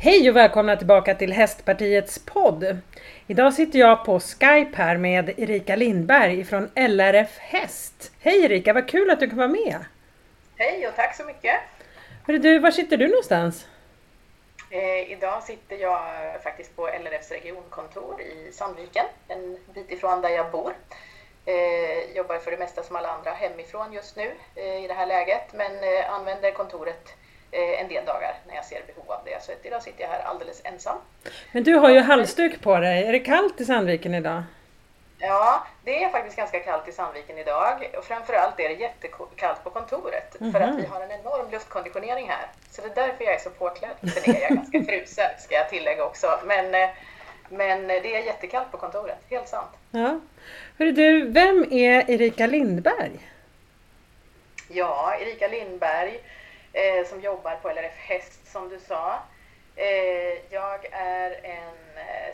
Hej och välkomna tillbaka till Hästpartiets podd. Idag sitter jag på Skype här med Erika Lindberg från LRF Häst. Hej Erika, vad kul att du kan vara med. Hej och tack så mycket. Hörru du, var sitter du någonstans? Idag sitter jag faktiskt på LRFs regionkontor i Sandviken, en bit ifrån där jag bor. Jobbar för det mesta som alla andra hemifrån just nu i det här läget, men använder kontoret en del dagar när jag ser behov av det. Så idag sitter jag här alldeles ensam. Men du har ju halsduk på dig. Är det kallt i Sandviken idag? Ja, det är faktiskt ganska kallt i Sandviken idag. Och framförallt är det jättekallt på kontoret. Mm-hmm. För att vi har en enorm luftkonditionering här. Så det är därför jag är så påklädd. Sen är jag ganska frusen, ska jag tillägga också. Men det är jättekallt på kontoret, helt sant. Ja. Hörru du, vem är Erika Lindberg? Ja, Erika Lindberg som jobbar på LRF Häst som du sa. Jag är en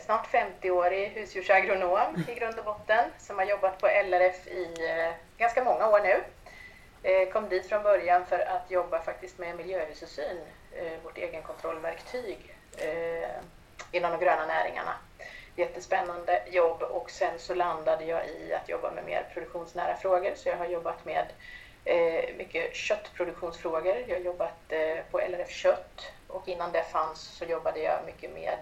snart 50-årig husdjursagronom i grund och botten som har jobbat på LRF i ganska många år nu. Kom dit från början för att jobba faktiskt med miljöhusesyn, vårt egenkontrollverktyg inom de gröna näringarna. Jättespännande jobb, och sen så landade jag i att jobba med mer produktionsnära frågor, så jag har jobbat med mycket köttproduktionsfrågor. Jag har jobbat på LRF Kött, och innan det fanns så jobbade jag mycket med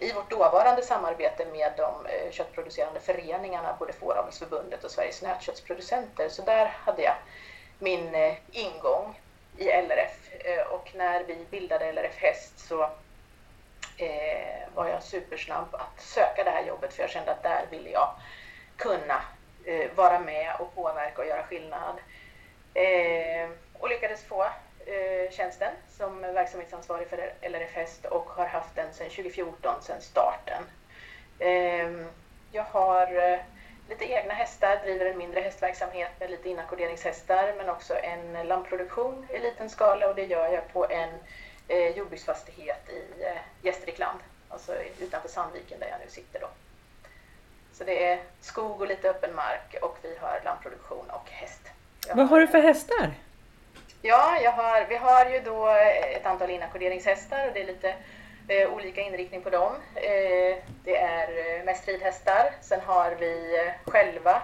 i vårt dåvarande samarbete med de köttproducerande föreningarna, både Fåravelsförbundet och Sveriges nötköttsproducenter. Så där hade jag min ingång i LRF, och när vi bildade LRF Häst så var jag supersnabb att söka det här jobbet, för jag kände att där ville jag kunna vara med och påverka och göra skillnad. Och lyckades få tjänsten som verksamhetsansvarig för LRF Häst, och har haft den sedan 2014, sedan starten. Jag har lite egna hästar, driver en mindre hästverksamhet med lite inackorderingshästar, men också en lammproduktion i liten skala, och det gör jag på en jordbruksfastighet i Gästrikland, alltså utanför Sandviken där jag nu sitter då. Så det är skog och lite öppen mark, och vi har lammproduktion och häst. Vad har du för hästar? Ja, vi har ju då ett antal inackorderingshästar, och det är lite olika inriktning på dem. Det är mest stridhästar. Sen har vi själva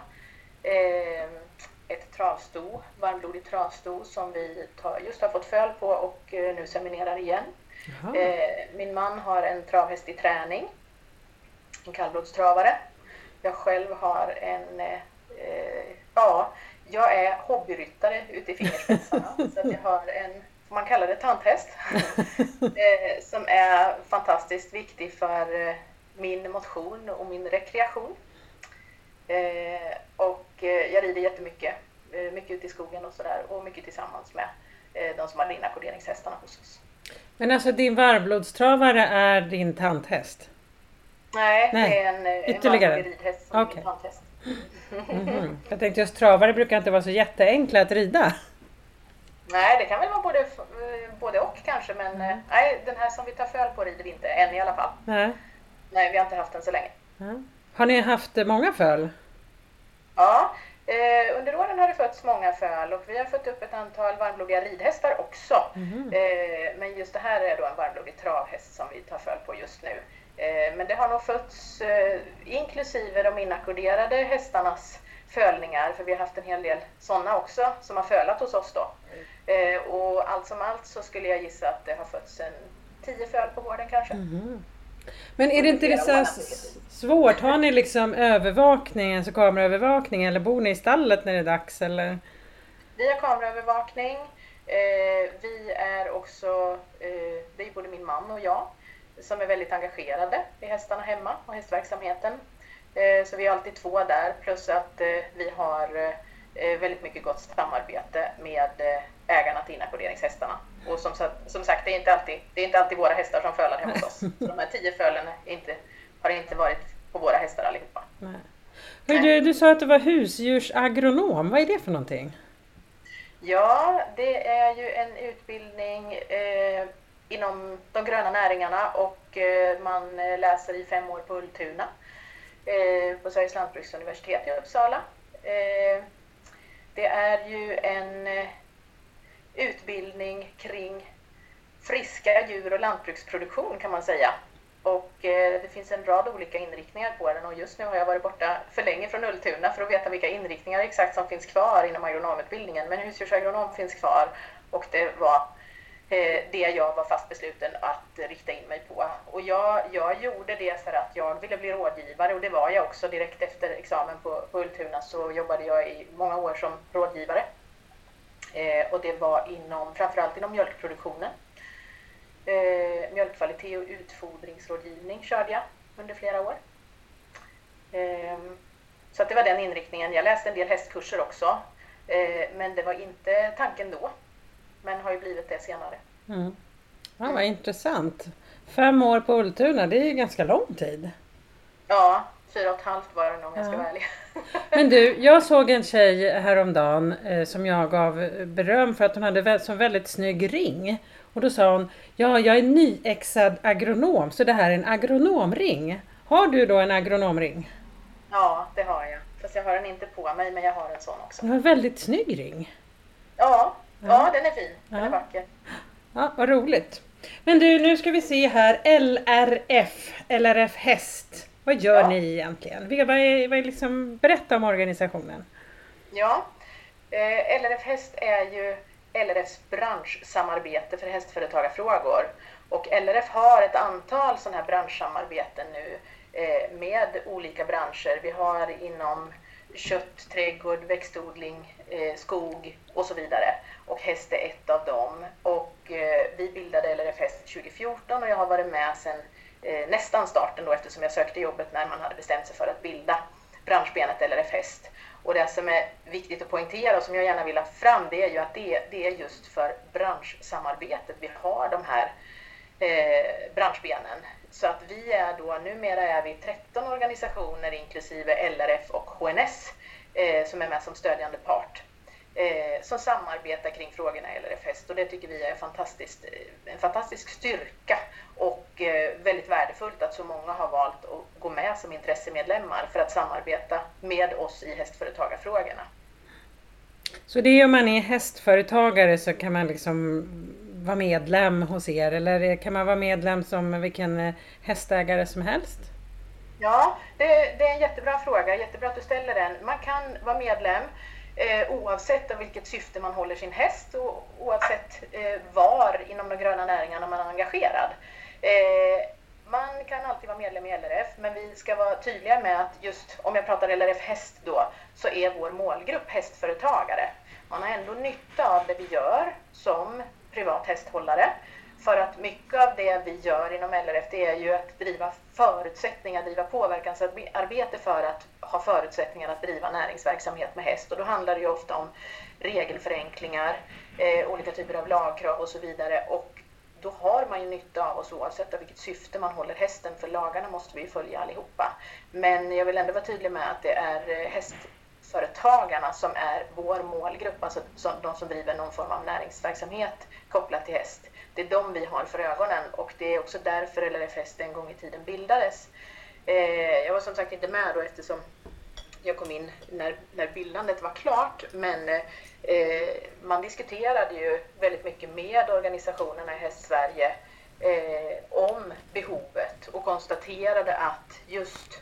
ett travsto, varmblodigt travsto som vi just har fått föl på och nu seminerar igen. Jaha. Min man har en travhäst i träning, en kallblodstravare. Jag själv har jag är hobbyryttare ute i fingerspetsarna, så att jag har en, man kallar det tanthäst, som är fantastiskt viktig för min motion och min rekreation. Och jag rider jättemycket, mycket ute i skogen och sådär, och mycket tillsammans med de som har inackorderingshästarna hos oss. Men alltså din varmblodstravare är din tanthäst? Nej, det är en ytterligare ridhäst som okay. Är en tanthäst. Mm-hmm. Jag tänkte just travare brukar inte vara så jätteenkla att rida. Nej, det kan väl vara både och kanske, men nej, den här som vi tar föl på rider vi inte än i alla fall. Nej, vi har inte haft den så länge. Mm. Har ni haft många föl? Ja, under åren har det fötts många föl, och vi har fått upp ett antal varmblodiga ridhästar också. Mm. Men just det här är då en varmblodig travhäst som vi tar föl på just nu. Men det har nog fötts inklusive de inackorderade hästarnas fölningar, för vi har haft en hel del sådana också som har fölat hos oss då. Och allt som allt så skulle jag gissa att det har fötts 10 föl på gården kanske. Mm-hmm. Men är det inte det så svårt? Har ni liksom övervakning, alltså kameraövervakning, eller bor ni i stallet när det är dags? Eller? Vi har kameraövervakning. Vi är också, det är både min man och jag som är väldigt engagerade i hästarna hemma och hästverksamheten. Så vi är alltid två där, plus att vi har väldigt mycket gott samarbete med ägarna till inackorderingshästarna. Och som sagt, det är inte alltid våra hästar som fölar hemma hos oss. Så de här 10 fölen har inte varit på våra hästar allihopa. Nej. Du sa att du var husdjursagronom. Vad är det för någonting? Ja, det är ju en utbildning inom de gröna näringarna, och man läser i 5 år på Ultuna på Sveriges lantbruksuniversitet i Uppsala. Det är ju en utbildning kring friska djur- och lantbruksproduktion kan man säga. Och det finns en rad olika inriktningar på den, och just nu har jag varit borta för länge från Ultuna för att veta vilka inriktningar exakt som finns kvar inom agronomutbildningen. Men husdjursagronom finns kvar, och det var det jag var fast besluten att rikta in mig på. Och jag gjorde det för att jag ville bli rådgivare, och det var jag också. Direkt efter examen på Ultuna så jobbade jag i många år som rådgivare. Och det var framförallt inom mjölkproduktionen. Mjölkkvalitet och utfodringsrådgivning körde jag under flera år. Så att det var den inriktningen. Jag läste en del hästkurser också, men det var inte tanken då. Men har ju blivit det senare. Mm. Ja, vad intressant. 5 år på Ultuna, det är ju ganska lång tid. Ja, 4,5 var det nog, jag ska vara ärlig. Men du, jag såg en tjej häromdagen som jag gav beröm för att hon hade så väldigt snygg ring. Och då sa hon, ja, jag är nyexad agronom, så det här är en agronomring. Har du då en agronomring? Ja, det har jag. Fast jag har den inte på mig, men jag har en sån också. Det var en väldigt snygg ring. Ja, den är fin. Den är vacker. Ja, vad roligt. Men du, nu ska vi se här. LRF Häst. Vad gör ni egentligen? Berätta om organisationen. Ja, LRF Häst är ju LRFs branschsamarbete för hästföretagarfrågor. Och LRF har ett antal sådana här branschsamarbeten nu med olika branscher. Vi har inom kött, trädgård, växtodling, skog och så vidare. Och häst är ett av dem. Och vi bildade LRF Häst 2014, och jag har varit med sedan nästan starten då, eftersom jag sökte jobbet när man hade bestämt sig för att bilda branschbenet LRF Häst. Och det som är viktigt att poängtera och som jag gärna vill ha fram, det är ju att det är just för branschsamarbetet vi har de här branschbenen. Så att numera är vi 13 organisationer inklusive LRF och HNS som är med som stödjande part, som samarbetar kring frågorna i LRF Häst, och det tycker vi är en fantastisk styrka och väldigt värdefullt att så många har valt att gå med som intressemedlemmar för att samarbeta med oss i hästföretagarfrågorna. Så det är, om man är hästföretagare så kan man liksom vara medlem hos er, eller kan man vara medlem som vilken hästägare som helst? Ja, det är en jättebra fråga, jättebra att du ställer den. Man kan vara medlem oavsett av vilket syfte man håller sin häst, och oavsett var inom de gröna näringarna man är engagerad. Man kan alltid vara medlem i LRF, men vi ska vara tydliga med att just om jag pratar LRF Häst då, så är vår målgrupp hästföretagare. Man har ändå nytta av det vi gör som privat hästhållare, för att mycket av det vi gör inom LRF, det är ju att driva förutsättningar, driva påverkansarbete för att ha förutsättningar att driva näringsverksamhet med häst. Och då handlar det ju ofta om regelförenklingar, olika typer av lagkrav och så vidare. Och då har man ju nytta av oss oavsett av vilket syfte man håller hästen, för lagarna måste vi ju följa allihopa. Men jag vill ändå vara tydlig med att det är hästföretagarna som är vår målgrupp, alltså de som driver någon form av näringsverksamhet kopplat till häst. Det är de vi har för ögonen, och det är också därför LRF Häst en gång i tiden bildades. Jag var som sagt inte med då, eftersom jag kom in när bildandet var klart, men man diskuterade ju väldigt mycket med organisationerna i Hästsverige om behovet, och konstaterade att just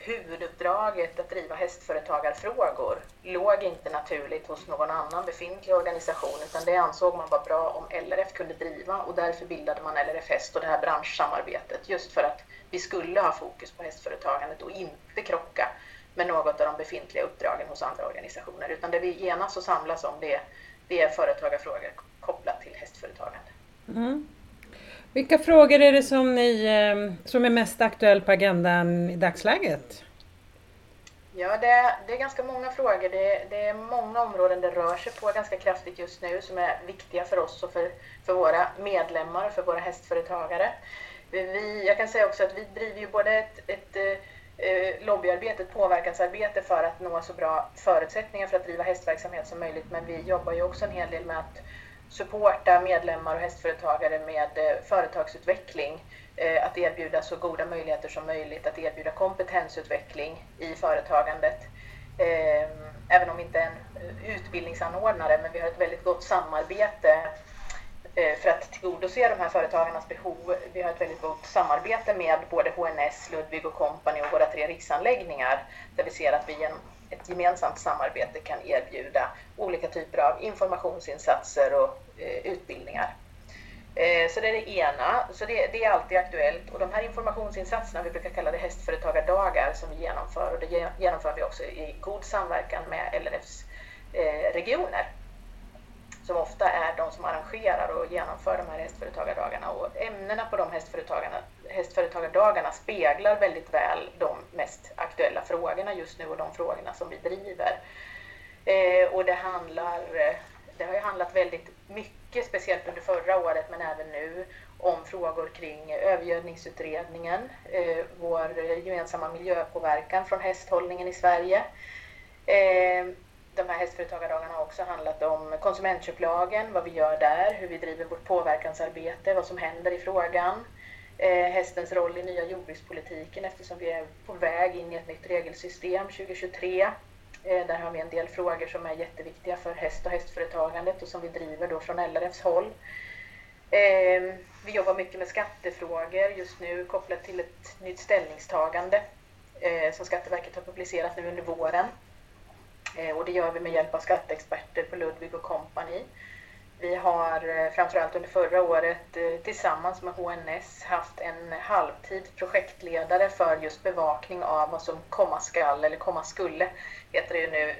huvuduppdraget att driva hästföretagarfrågor låg inte naturligt hos någon annan befintlig organisation, utan det ansåg man var bra om LRF kunde driva, och därför bildade man LRF Häst och det här branschsamarbetet, just för att vi skulle ha fokus på hästföretagandet och inte krocka med något av de befintliga uppdragen hos andra organisationer, utan det vi enas och samlas om, det är företagarfrågor kopplat till hästföretagande. Mm. Vilka frågor är det som är mest aktuell på agendan i dagsläget? Ja, det är ganska många frågor. Det är många områden det rör sig på ganska kraftigt just nu, som är viktiga för oss och för våra medlemmar och för våra hästföretagare. Jag kan säga också att vi driver ju både ett lobbyarbete, ett påverkansarbete för att nå så bra förutsättningar för att driva hästverksamhet som möjligt, men vi jobbar ju också en hel del med att supporta medlemmar och hästföretagare med företagsutveckling, att erbjuda så goda möjligheter som möjligt, att erbjuda kompetensutveckling i företagandet. Även om vi inte är en utbildningsanordnare, men vi har ett väldigt gott samarbete för att tillgodose de här företagarnas behov. Vi har ett väldigt gott samarbete med både HNS, Ludvig & Company och våra 3 riksanläggningar, där vi ser att vi genom ett gemensamt samarbete kan erbjuda olika typer av informationsinsatser och utbildningar. Så det är det ena, så det är alltid aktuellt, och de här informationsinsatserna, vi brukar kalla det hästföretagardagar, som vi genomför, och det genomför vi också i god samverkan med LRFs regioner, som ofta är de som arrangerar och genomför de här hästföretagardagarna, och ämnena på de hästföretagardagarna speglar väldigt väl de mest aktuella frågorna just nu och de frågorna som vi driver. Och det har ju handlat väldigt mycket, speciellt under förra året men även nu, om frågor kring övergödningsutredningen, vår gemensamma miljöpåverkan från hästhållningen i Sverige. De här hästföretagardagarna har också handlat om konsumentköplagen, vad vi gör där, hur vi driver vårt påverkansarbete, vad som händer i frågan, hästens roll i nya jordbrukspolitiken, eftersom vi är på väg in i ett nytt regelsystem 2023. Där har vi en del frågor som är jätteviktiga för häst och hästföretagandet och som vi driver då från LRFs håll. Vi jobbar mycket med skattefrågor just nu kopplat till ett nytt ställningstagande som Skatteverket har publicerat nu under våren. Och det gör vi med hjälp av skatteexperter på Ludvig & Company. Vi har framförallt under förra året tillsammans med HNS haft en halvtid projektledare för just bevakning av vad som komma skall, eller komma skulle heter det ju nu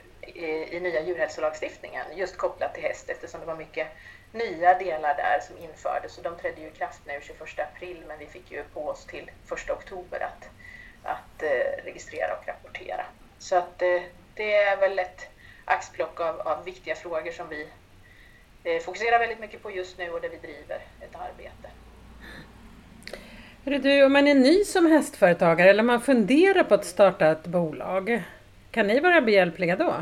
i nya djurhälsolagstiftningen, just kopplat till häst, eftersom det var mycket nya delar där som infördes, och de trädde ju i kraft nu 21 april, men vi fick ju på oss till 1 oktober att registrera och rapportera. Så att det är väl ett axplock av viktiga frågor som vi fokuserar väldigt mycket på just nu och där vi driver ett arbete. Hörru du, om man är ny som hästföretagare eller man funderar på att starta ett bolag, kan ni vara behjälpliga då?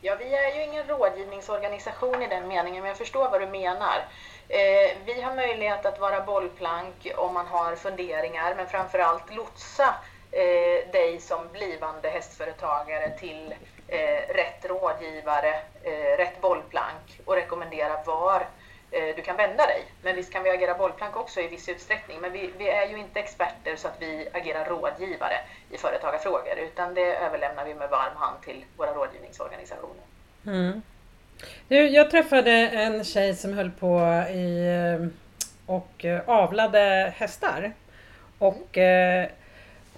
Ja, vi är ju ingen rådgivningsorganisation i den meningen, men jag förstår vad du menar. Vi har möjlighet att vara bollplank om man har funderingar, men framförallt lotsa dig som blivande hästföretagare till rätt rådgivare, rätt bollplank, och rekommendera var du kan vända dig. Men visst kan vi agera bollplank också i viss utsträckning, men vi är ju inte experter så att vi agerar rådgivare i företagarfrågor, utan det överlämnar vi med varm hand till våra rådgivningsorganisationer. Mm. Nu, jag träffade en tjej som höll på och avlade hästar, och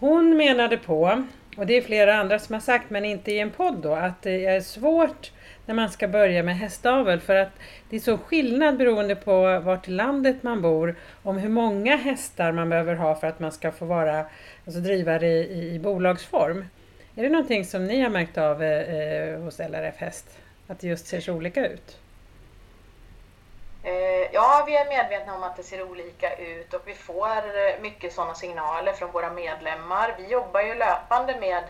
hon menade på, och det är flera andra som har sagt, men inte i en podd då, att det är svårt när man ska börja med hästavel, för att det är så skillnad beroende på vart i landet man bor om hur många hästar man behöver ha för att man ska få vara, alltså driva det i bolagsform. Är det någonting som ni har märkt av hos LRF Häst, att det just ser så olika ut? Ja, vi är medvetna om att det ser olika ut, och vi får mycket sådana signaler från våra medlemmar. Vi jobbar ju löpande med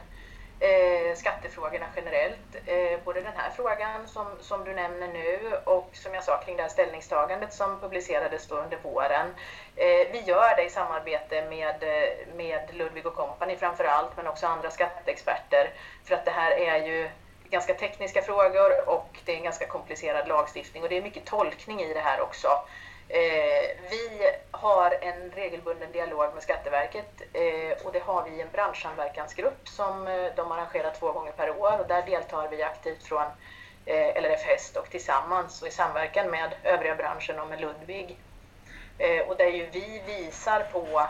skattefrågorna generellt, både den här frågan som du nämner nu och som jag sa kring det här ställningstagandet som publicerades då under våren. Vi gör det i samarbete med Ludvig & Company framförallt, men också andra skatteexperter, för att det här är ju ganska tekniska frågor och det är en ganska komplicerad lagstiftning, och det är mycket tolkning i det här också. Vi har en regelbunden dialog med Skatteverket, och det har vi en branschsamverkansgrupp som de arrangerar 2 gånger per år, och där deltar vi aktivt från LRF Häst och tillsammans och i samverkan med övriga branschen och med Ludvig. Och där ju vi visar på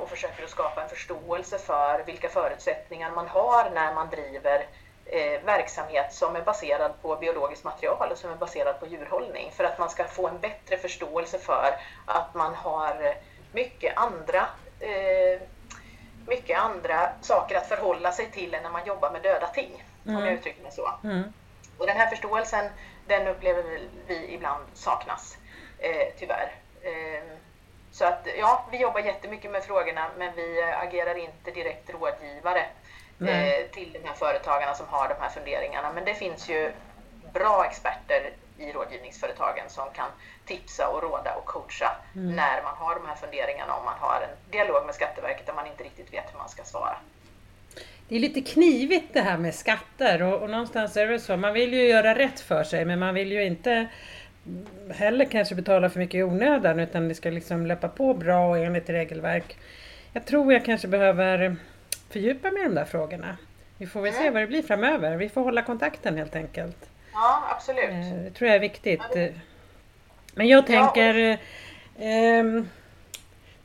och försöker att skapa en förståelse för vilka förutsättningar man har när man driver verksamhet som är baserad på biologiskt material och som är baserad på djurhållning, för att man ska få en bättre förståelse för att man har mycket andra saker att förhålla sig till än när man jobbar med döda ting, om jag uttrycker mig så. Mm. Och den här förståelsen, den upplever vi ibland saknas, tyvärr. Så att ja, vi jobbar jättemycket med frågorna, men vi agerar inte direkt rådgivare till de här företagarna som har de här funderingarna. Men det finns ju bra experter i rådgivningsföretagen som kan tipsa och råda och coacha när man har de här funderingarna, om man har en dialog med Skatteverket där man inte riktigt vet hur man ska svara. Det är lite knivigt det här med skatter, och någonstans är det så. Man vill ju göra rätt för sig, men man vill ju inte heller kanske betala för mycket i onödan, utan det ska liksom löpa på bra och enligt regelverk. Jag tror jag kanske behöver fördjupa mig i de där frågorna. Vi får väl se vad det blir framöver. Vi får hålla kontakten helt enkelt. Ja, absolut. Det tror jag är viktigt. Ja, det... Men jag tänker...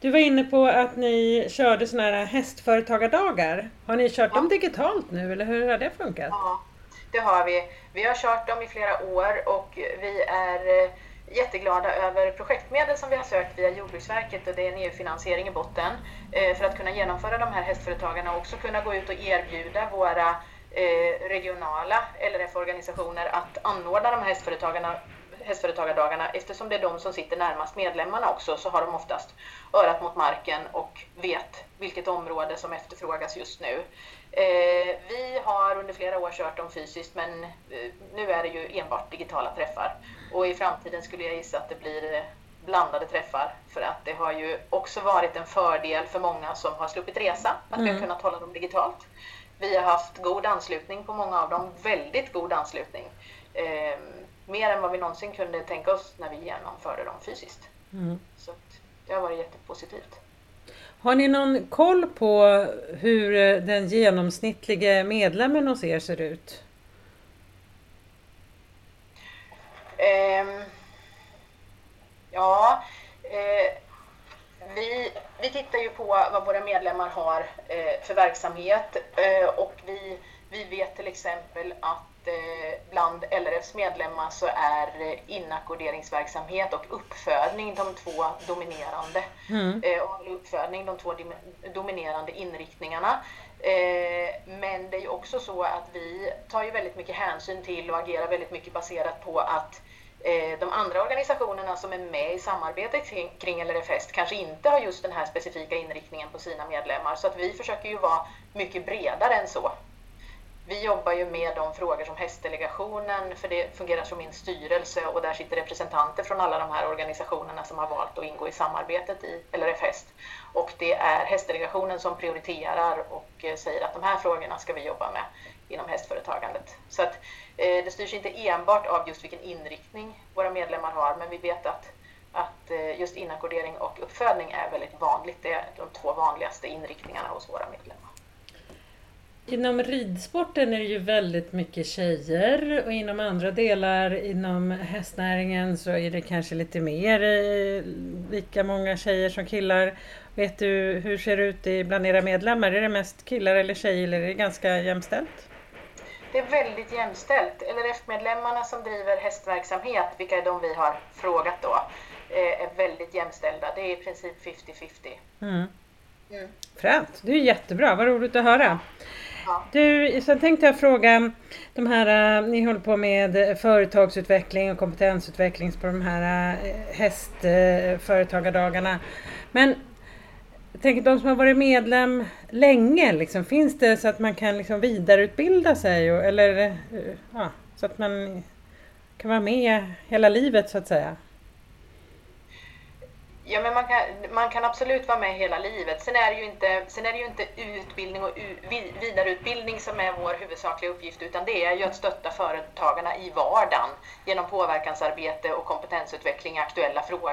Du var inne på att ni körde såna här hästföretagardagar. Har ni kört dem digitalt nu, eller hur har det funkat? Ja, det har vi. Vi har kört dem i flera år och vi är jätteglada över projektmedel som vi har sökt via Jordbruksverket, och det är en EU-finansiering i botten för att kunna genomföra de här hästföretagarna och också kunna gå ut och erbjuda våra regionala LRF-organisationer att anordna de här hästföretagardagarna, eftersom det är de som sitter närmast medlemmarna också, så har de oftast örat mot marken och vet vilket område som efterfrågas just nu. Vi har under flera år kört dem fysiskt, men nu är det ju enbart digitala träffar, och i framtiden skulle jag gissa att det blir blandade träffar, för att det har ju också varit en fördel för många som har sluppit resa att vi har kunnat hålla dem digitalt. Vi har haft god anslutning på många av dem, väldigt god anslutning. Mer än vad vi någonsin kunde tänka oss när vi genomförde dem fysiskt. Så det har varit jättepositivt. Har ni någon koll på hur den genomsnittliga medlemmen hos er ser ut? Vi tittar ju på vad våra medlemmar har för verksamhet. Och vi vet till exempel att bland LRFs medlemmar så är inackorderingsverksamhet och uppfödning de två dominerande. Och uppfödning de två dominerande inriktningarna. Men det är ju också så att vi tar ju väldigt mycket hänsyn till och agerar väldigt mycket baserat på att de andra organisationerna som är med i samarbetet kring LRF Häst kanske inte har just den här specifika inriktningen på sina medlemmar. Så att vi försöker ju vara mycket bredare än så. Vi jobbar ju med de frågor som hästdelegationen, för det fungerar som min styrelse, och där sitter representanter från alla de här organisationerna som har valt att ingå i samarbetet i LRF Häst. Och det är hästdelegationen som prioriterar och säger att de här frågorna ska vi jobba med inom hästföretagandet. Så att, det styrs inte enbart av just vilken inriktning våra medlemmar har, men vi vet att just inackordering och uppfödning är väldigt vanligt. Det är de två vanligaste inriktningarna hos våra medlemmar. Inom ridsporten är det ju väldigt mycket tjejer, och inom andra delar inom hästnäringen så är det kanske lite mer lika många tjejer som killar. Vet du hur ser det ut bland era medlemmar? Är det mest killar eller tjejer, eller är det ganska jämställt? Det är väldigt jämställt. LRF-medlemmarna som driver hästverksamhet, vilka är de vi har frågat då, är väldigt jämställda. Det är i princip 50-50. Främt, det är jättebra, vad roligt att höra. Du, sen tänkte jag fråga, de här, ni håller på med företagsutveckling och kompetensutveckling på de här hästföretagardagarna. Men tänk, de som har varit medlem länge, liksom, finns det så att man kan liksom vidareutbilda sig, och, eller så att man kan vara med hela livet så att säga? Ja, men man kan absolut vara med hela livet. Sen är det ju inte utbildning och vidareutbildning som är vår huvudsakliga uppgift, utan det är ju att stötta företagarna i vardagen genom påverkansarbete och kompetensutveckling i aktuella frågor.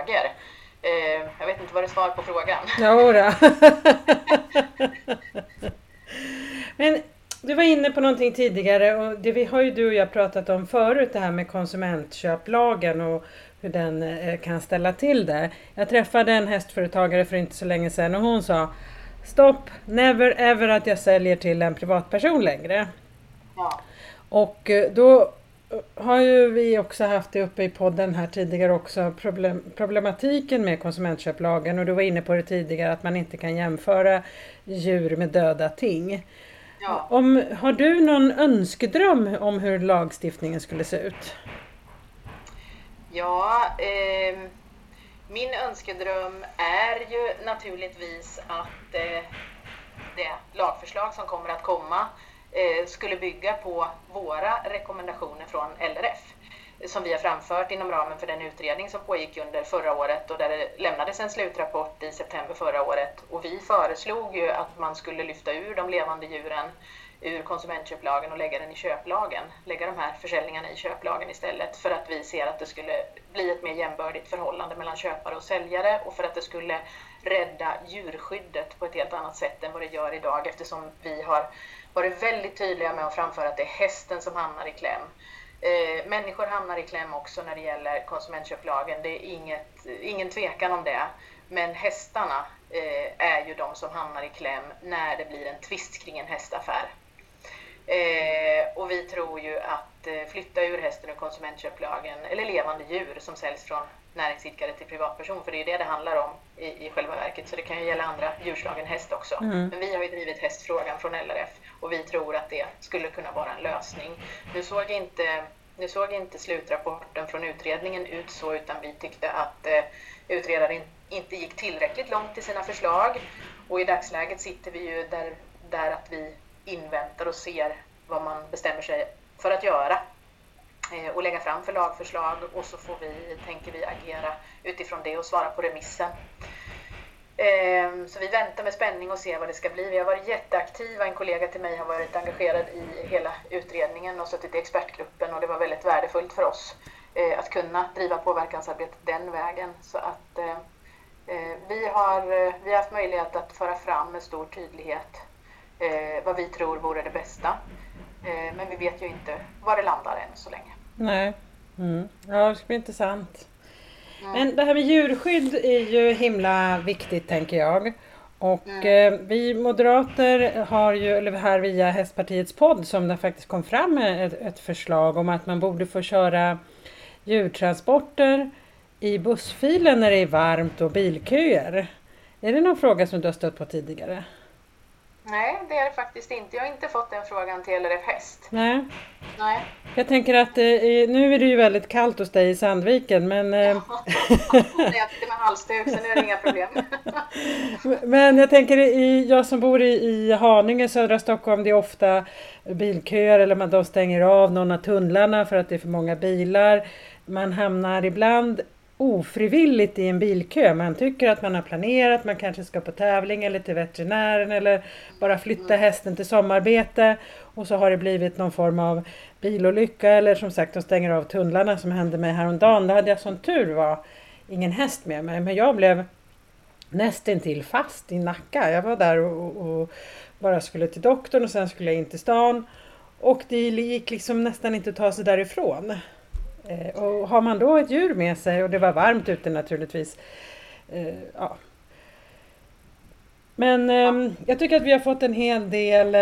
Jag vet inte vad det svar på frågan. Ja, men du var inne på någonting tidigare, och det har ju du och jag pratat om förut, det här med konsumentköplagen och hur den kan ställa till det. Jag träffade en hästföretagare för inte så länge sedan, och hon sa: stopp, never ever att jag säljer till en privatperson längre. Ja. Och då har ju vi också haft det uppe i podden här tidigare också, problematiken med konsumentköplagen, och du var inne på det tidigare att man inte kan jämföra djur med döda ting. Ja. Har du någon önskedröm om hur lagstiftningen skulle se ut? Ja, min önskedröm är ju naturligtvis att det lagförslag som kommer att komma skulle bygga på våra rekommendationer från LRF. som vi har framfört inom ramen för den utredning som pågick under förra året och där det lämnades en slutrapport i september förra året. Och vi föreslog ju att man skulle lyfta ur de levande djuren ur konsumentköplagen och lägga den i köplagen. Lägga de här försäljningarna i köplagen istället, för att vi ser att det skulle bli ett mer jämbördigt förhållande mellan köpare och säljare och för att det skulle rädda djurskyddet på ett helt annat sätt än vad det gör idag, eftersom vi har varit väldigt tydliga med att framföra att det är hästen som hamnar i kläm. Människor hamnar i kläm också när det gäller konsumentköplagen, det är ingen tvekan om det. Men hästarna är ju de som hamnar i kläm när det blir en tvist kring en hästaffär. Och vi tror ju att flytta ur hästen ur konsumentköplagen, eller levande djur som säljs från näringsidkare till privatperson, för det är det handlar om i själva verket. Så det kan ju gälla andra djurslag än häst också. Men vi har ju drivit hästfrågan från LRF och vi tror att det skulle kunna vara en lösning. Nu såg inte slutrapporten från utredningen ut så, utan vi tyckte att utredaren inte gick tillräckligt långt i sina förslag. Och i dagsläget sitter vi ju där att vi inväntar och ser vad man bestämmer sig för att göra och lägga fram för lagförslag, och så får vi, tänker vi, agera utifrån det och svara på remissen. Så vi väntar med spänning och ser vad det ska bli. Vi har varit jätteaktiva, en kollega till mig har varit engagerad i hela utredningen och suttit i expertgruppen, och det var väldigt värdefullt för oss att kunna driva påverkansarbetet den vägen. Så att vi har haft möjlighet att föra fram med stor tydlighet vad vi tror vore det bästa. Men vi vet ju inte var det landar än så länge. Nej, ja, det ska bli intressant. Men det här med djurskydd är ju himla viktigt, tänker jag. Och vi moderater har ju, eller här via Hästpartiets podd, som där faktiskt kom fram ett förslag om att man borde få köra djurtransporter i bussfilen när det är varmt och bilköer. Är det någon fråga som du har stött på tidigare? Nej, det är det faktiskt inte. Jag har inte fått den frågan till LRF Häst. Nej. Jag tänker att nu är det ju väldigt kallt hos dig i Sandviken, men... Ja, jag sitter med halsduk så nu är det inga problem. Men jag tänker, jag som bor i Haninge, södra Stockholm, det är ofta bilköer, eller de stänger av någon av tunnlarna för att det är för många bilar. Man hamnar ibland ofrivilligt i en bilkö. Man tycker att man har planerat, man kanske ska på tävling eller till veterinären eller bara flytta hästen till sommarbete, och så har det blivit någon form av bilolycka, eller som sagt de stänger av tunnlarna, som hände mig häromdagen. Då hade jag som tur var ingen häst med mig, men jag blev nästintill fast i Nacka. Jag var där och bara skulle till doktorn och sen skulle jag in till stan, och det gick liksom nästan inte att ta sig därifrån. Och har man då ett djur med sig, och det var varmt ute naturligtvis. Ja. Men jag tycker att vi har fått en hel del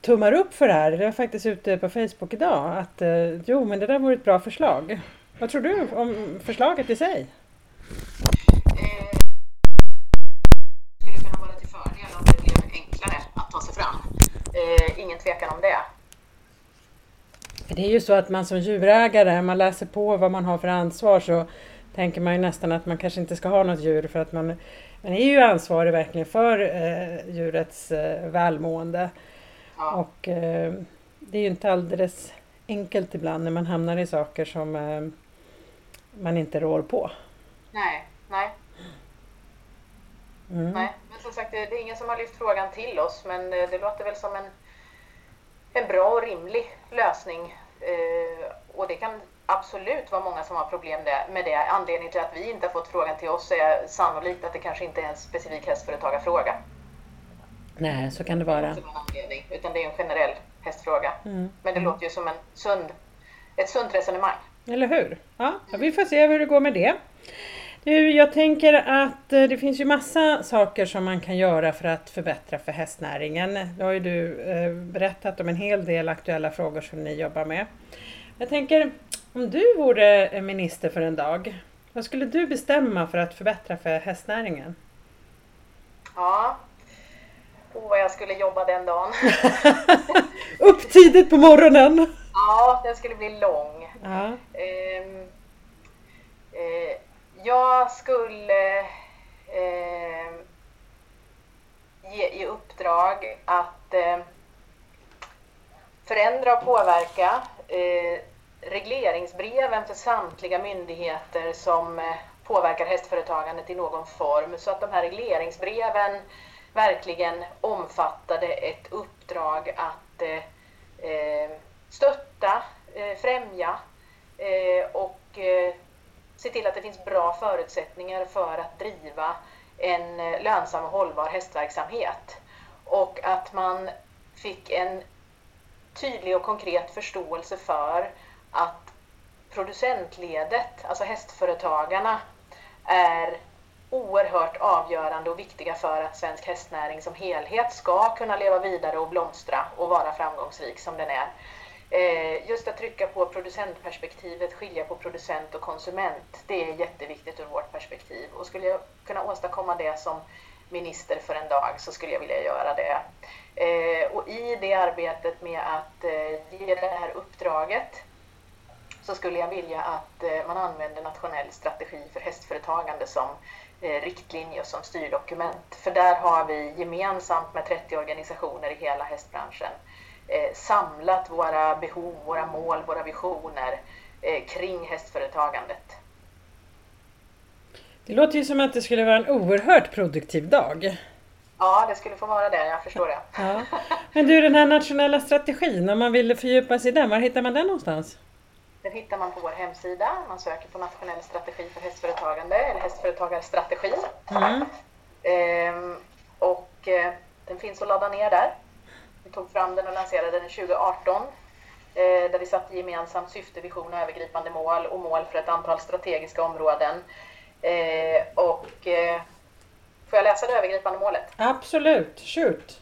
tummar upp för det här. Det var faktiskt ute på Facebook idag att men det där vore ett bra förslag. Vad tror du om förslaget i sig? Det skulle kunna vara till fördel om det blev enklare att ta sig fram. Ingen tvekan om det. Det är ju så att man som djurägare, man läser på vad man har för ansvar, så tänker man ju nästan att man kanske inte ska ha något djur, för att man är ju ansvarig verkligen för djurets välmående. Ja. Och det är ju inte alldeles enkelt ibland när man hamnar i saker som man inte rår på. Nej. Nej, men som sagt, det är ingen som har lyft frågan till oss, men det låter väl som en bra och rimlig lösning, och det kan absolut vara många som har problem med det. Anledningen till att vi inte har fått frågan till oss är sannolikt att det kanske inte är en specifik hästföretagarfråga. Nej, så kan det vara. Utan det är en generell hästfråga. Men det låter ju som ett sunt resonemang. Eller hur? Ja, vi får se hur det går med det. Jag tänker att det finns ju massa saker som man kan göra för att förbättra för hästnäringen. Då har ju du berättat om en hel del aktuella frågor som ni jobbar med. Jag tänker, om du vore minister för en dag, vad skulle du bestämma för att förbättra för hästnäringen? Ja, vad jag skulle jobba den dagen. Upp tidigt på morgonen. Ja, den skulle bli lång. Ja. Jag skulle ge i uppdrag att förändra och påverka regleringsbreven för samtliga myndigheter som påverkar hästföretagandet i någon form, så att de här regleringsbreven verkligen omfattade ett uppdrag att stötta, främja och se till att det finns bra förutsättningar för att driva en lönsam och hållbar hästverksamhet. Och att man fick en tydlig och konkret förståelse för att producentledet, alltså hästföretagarna, är oerhört avgörande och viktiga för att svensk hästnäring som helhet ska kunna leva vidare och blomstra och vara framgångsrik som den är. Just att trycka på producentperspektivet, skilja på producent och konsument, det är jätteviktigt ur vårt perspektiv. Och skulle jag kunna åstadkomma det som minister för en dag, så skulle jag vilja göra det. Och i det arbetet med att ge det här uppdraget, så skulle jag vilja att man använder nationell strategi för hästföretagande som riktlinje och som styrdokument. För där har vi gemensamt med 30 organisationer i hela hästbranschen samlat våra behov, våra mål, våra visioner kring hästföretagandet. Det låter ju som att det skulle vara en oerhört produktiv dag. Ja, det skulle få vara det, jag förstår det. Ja. Men du, den här nationella strategin, om man vill fördjupa sig i den, var hittar man den någonstans? Den hittar man på vår hemsida. Man söker på nationell strategi för hästföretagande eller hästföretagarstrategi. Mm. Och den finns att ladda ner där. Vi tog fram den och lanserade den 2018. Där vi satte gemensamt syfte, vision och övergripande mål och mål för ett antal strategiska områden. Får jag läsa det övergripande målet? Absolut, shoot!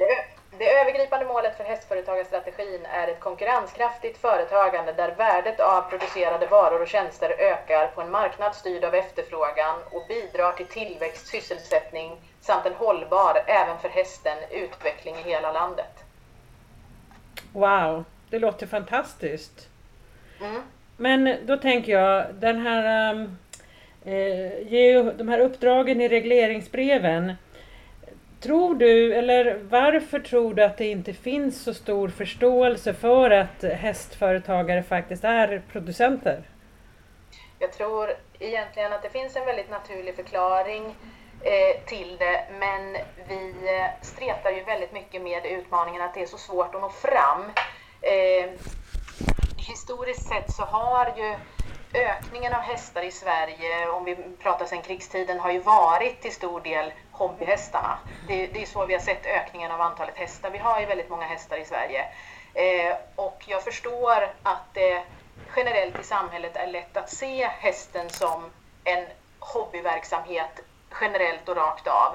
Det övergripande målet för hästföretagarstrategin är ett konkurrenskraftigt företagande där värdet av producerade varor och tjänster ökar på en marknad styrd av efterfrågan och bidrar till tillväxt, sysselsättning samt en hållbar, även för hästen, utveckling i hela landet. Wow, det låter fantastiskt. Mm. Men då tänker jag, den här... de här uppdragen i regleringsbreven, tror du, eller varför tror du att det inte finns så stor förståelse för att hästföretagare faktiskt är producenter? Jag tror egentligen att det finns en väldigt naturlig förklaring till det, men vi stretar ju väldigt mycket med utmaningen att det är så svårt att nå fram. Historiskt sett så har ju ökningen av hästar i Sverige, om vi pratar sedan krigstiden, har ju varit till stor del hobbyhästarna. Det är så vi har sett ökningen av antalet hästar. Vi har ju väldigt många hästar i Sverige. Och jag förstår att det generellt i samhället är lätt att se hästen som en hobbyverksamhet generellt och rakt av.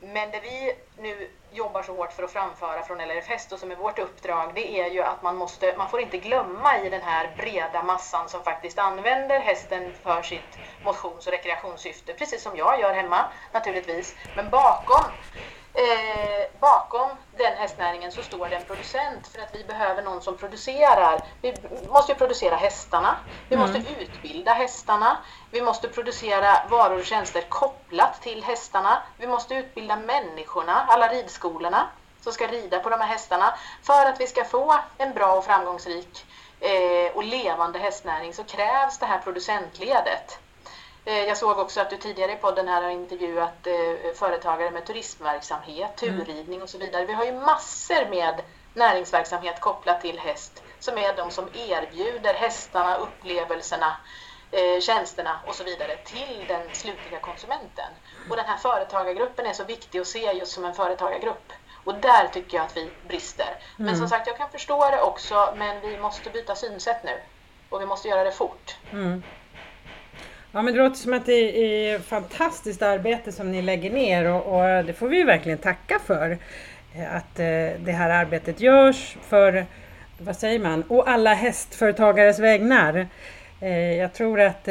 Men det vi nu jobbar så hårt för att framföra från LRF Häst och som är vårt uppdrag, det är ju att man får inte glömma i den här breda massan som faktiskt använder hästen för sitt motions- och rekreationssyfte, precis som jag gör hemma naturligtvis. Men bakom den hästnäringen så står det en producent, för att vi behöver någon som producerar. Vi måste ju producera hästarna, vi måste utbilda hästarna, vi måste producera varor och tjänster kopplat till hästarna, vi måste utbilda människorna, alla ridskolorna som ska rida på de här hästarna. För att vi ska få en bra och framgångsrik och levande hästnäring så krävs det här producentledet. Jag såg också att du tidigare i podden här har intervjuat företagare med turismverksamhet, turridning och så vidare. Vi har ju massor med näringsverksamhet kopplat till häst som är de som erbjuder hästarna, upplevelserna, tjänsterna och så vidare till den slutliga konsumenten. Och den här företagargruppen är så viktig att se just som en företagargrupp. Och där tycker jag att vi brister. Men som sagt, jag kan förstå det också, men vi måste byta synsätt nu. Och vi måste göra det fort. Mm. Ja, men det låter som att det är fantastiskt arbete som ni lägger ner, och det får vi ju verkligen tacka för, att det här arbetet görs för, vad säger man, och alla hästföretagares vägnar. Jag tror att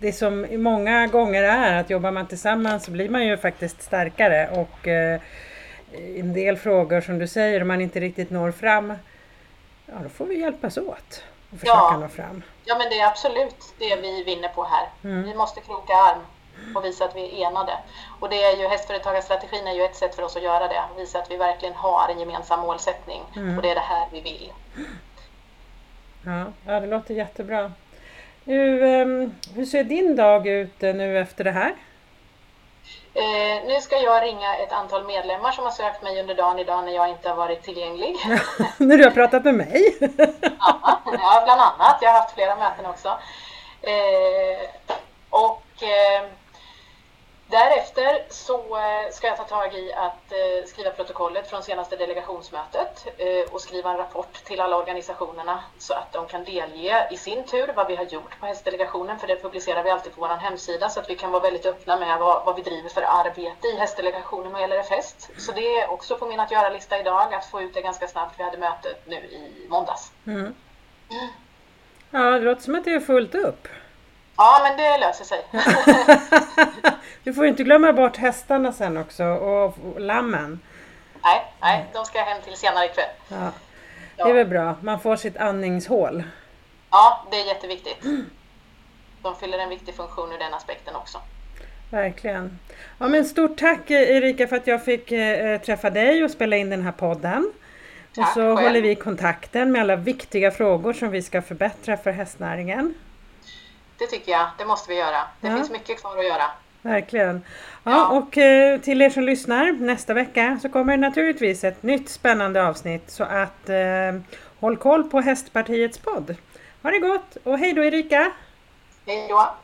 det som många gånger är att jobbar man tillsammans så blir man ju faktiskt starkare, och en del frågor som du säger, om man inte riktigt når fram, ja, då får vi hjälpas åt. Ja. Fram. Ja, men det är absolut det vi vinner på här. Mm. Vi måste kroka arm och visa att vi är enade. Och det är ju, hästföretagarstrategin är ju ett sätt för oss att göra det. Visa att vi verkligen har en gemensam målsättning. Och det är det här vi vill. Ja, det låter jättebra. Hur ser din dag ut nu efter det här? Nu ska jag ringa ett antal medlemmar som har sökt mig under dagen idag när jag inte har varit tillgänglig. Ja, när du har pratat med mig? Ja, bland annat. Jag har haft flera möten också. Därefter så ska jag ta tag i att skriva protokollet från senaste delegationsmötet och skriva en rapport till alla organisationerna så att de kan delge i sin tur vad vi har gjort på hästdelegationen, för det publicerar vi alltid på vår hemsida så att vi kan vara väldigt öppna med vad vi driver för arbete i hästdelegationen med LRF Häst. Så det är också på min att göra-lista idag, att få ut det ganska snabbt. Vi hade mötet nu i måndags. Mm. Ja, det låter som att det är fullt upp. Ja, men det löser sig. Du får inte glömma bort hästarna sen också och lammen. Nej, de ska hem till senare ikväll. Ja. Det är väl bra. Man får sitt andningshål. Ja, det är jätteviktigt. De fyller en viktig funktion ur den aspekten också. Verkligen. Ja, men stort tack Erika för att jag fick träffa dig och spela in den här podden. Tack, och så själv. Håller vi kontakten med alla viktiga frågor som vi ska förbättra för hästnäringen. Det tycker jag, det måste vi göra. Det finns mycket kvar att göra. Verkligen. Ja, och till er som lyssnar, nästa vecka så kommer det naturligtvis ett nytt spännande avsnitt. Så att håll koll på Hästpartiets podd. Ha det gott och hej då Erika! Hej då!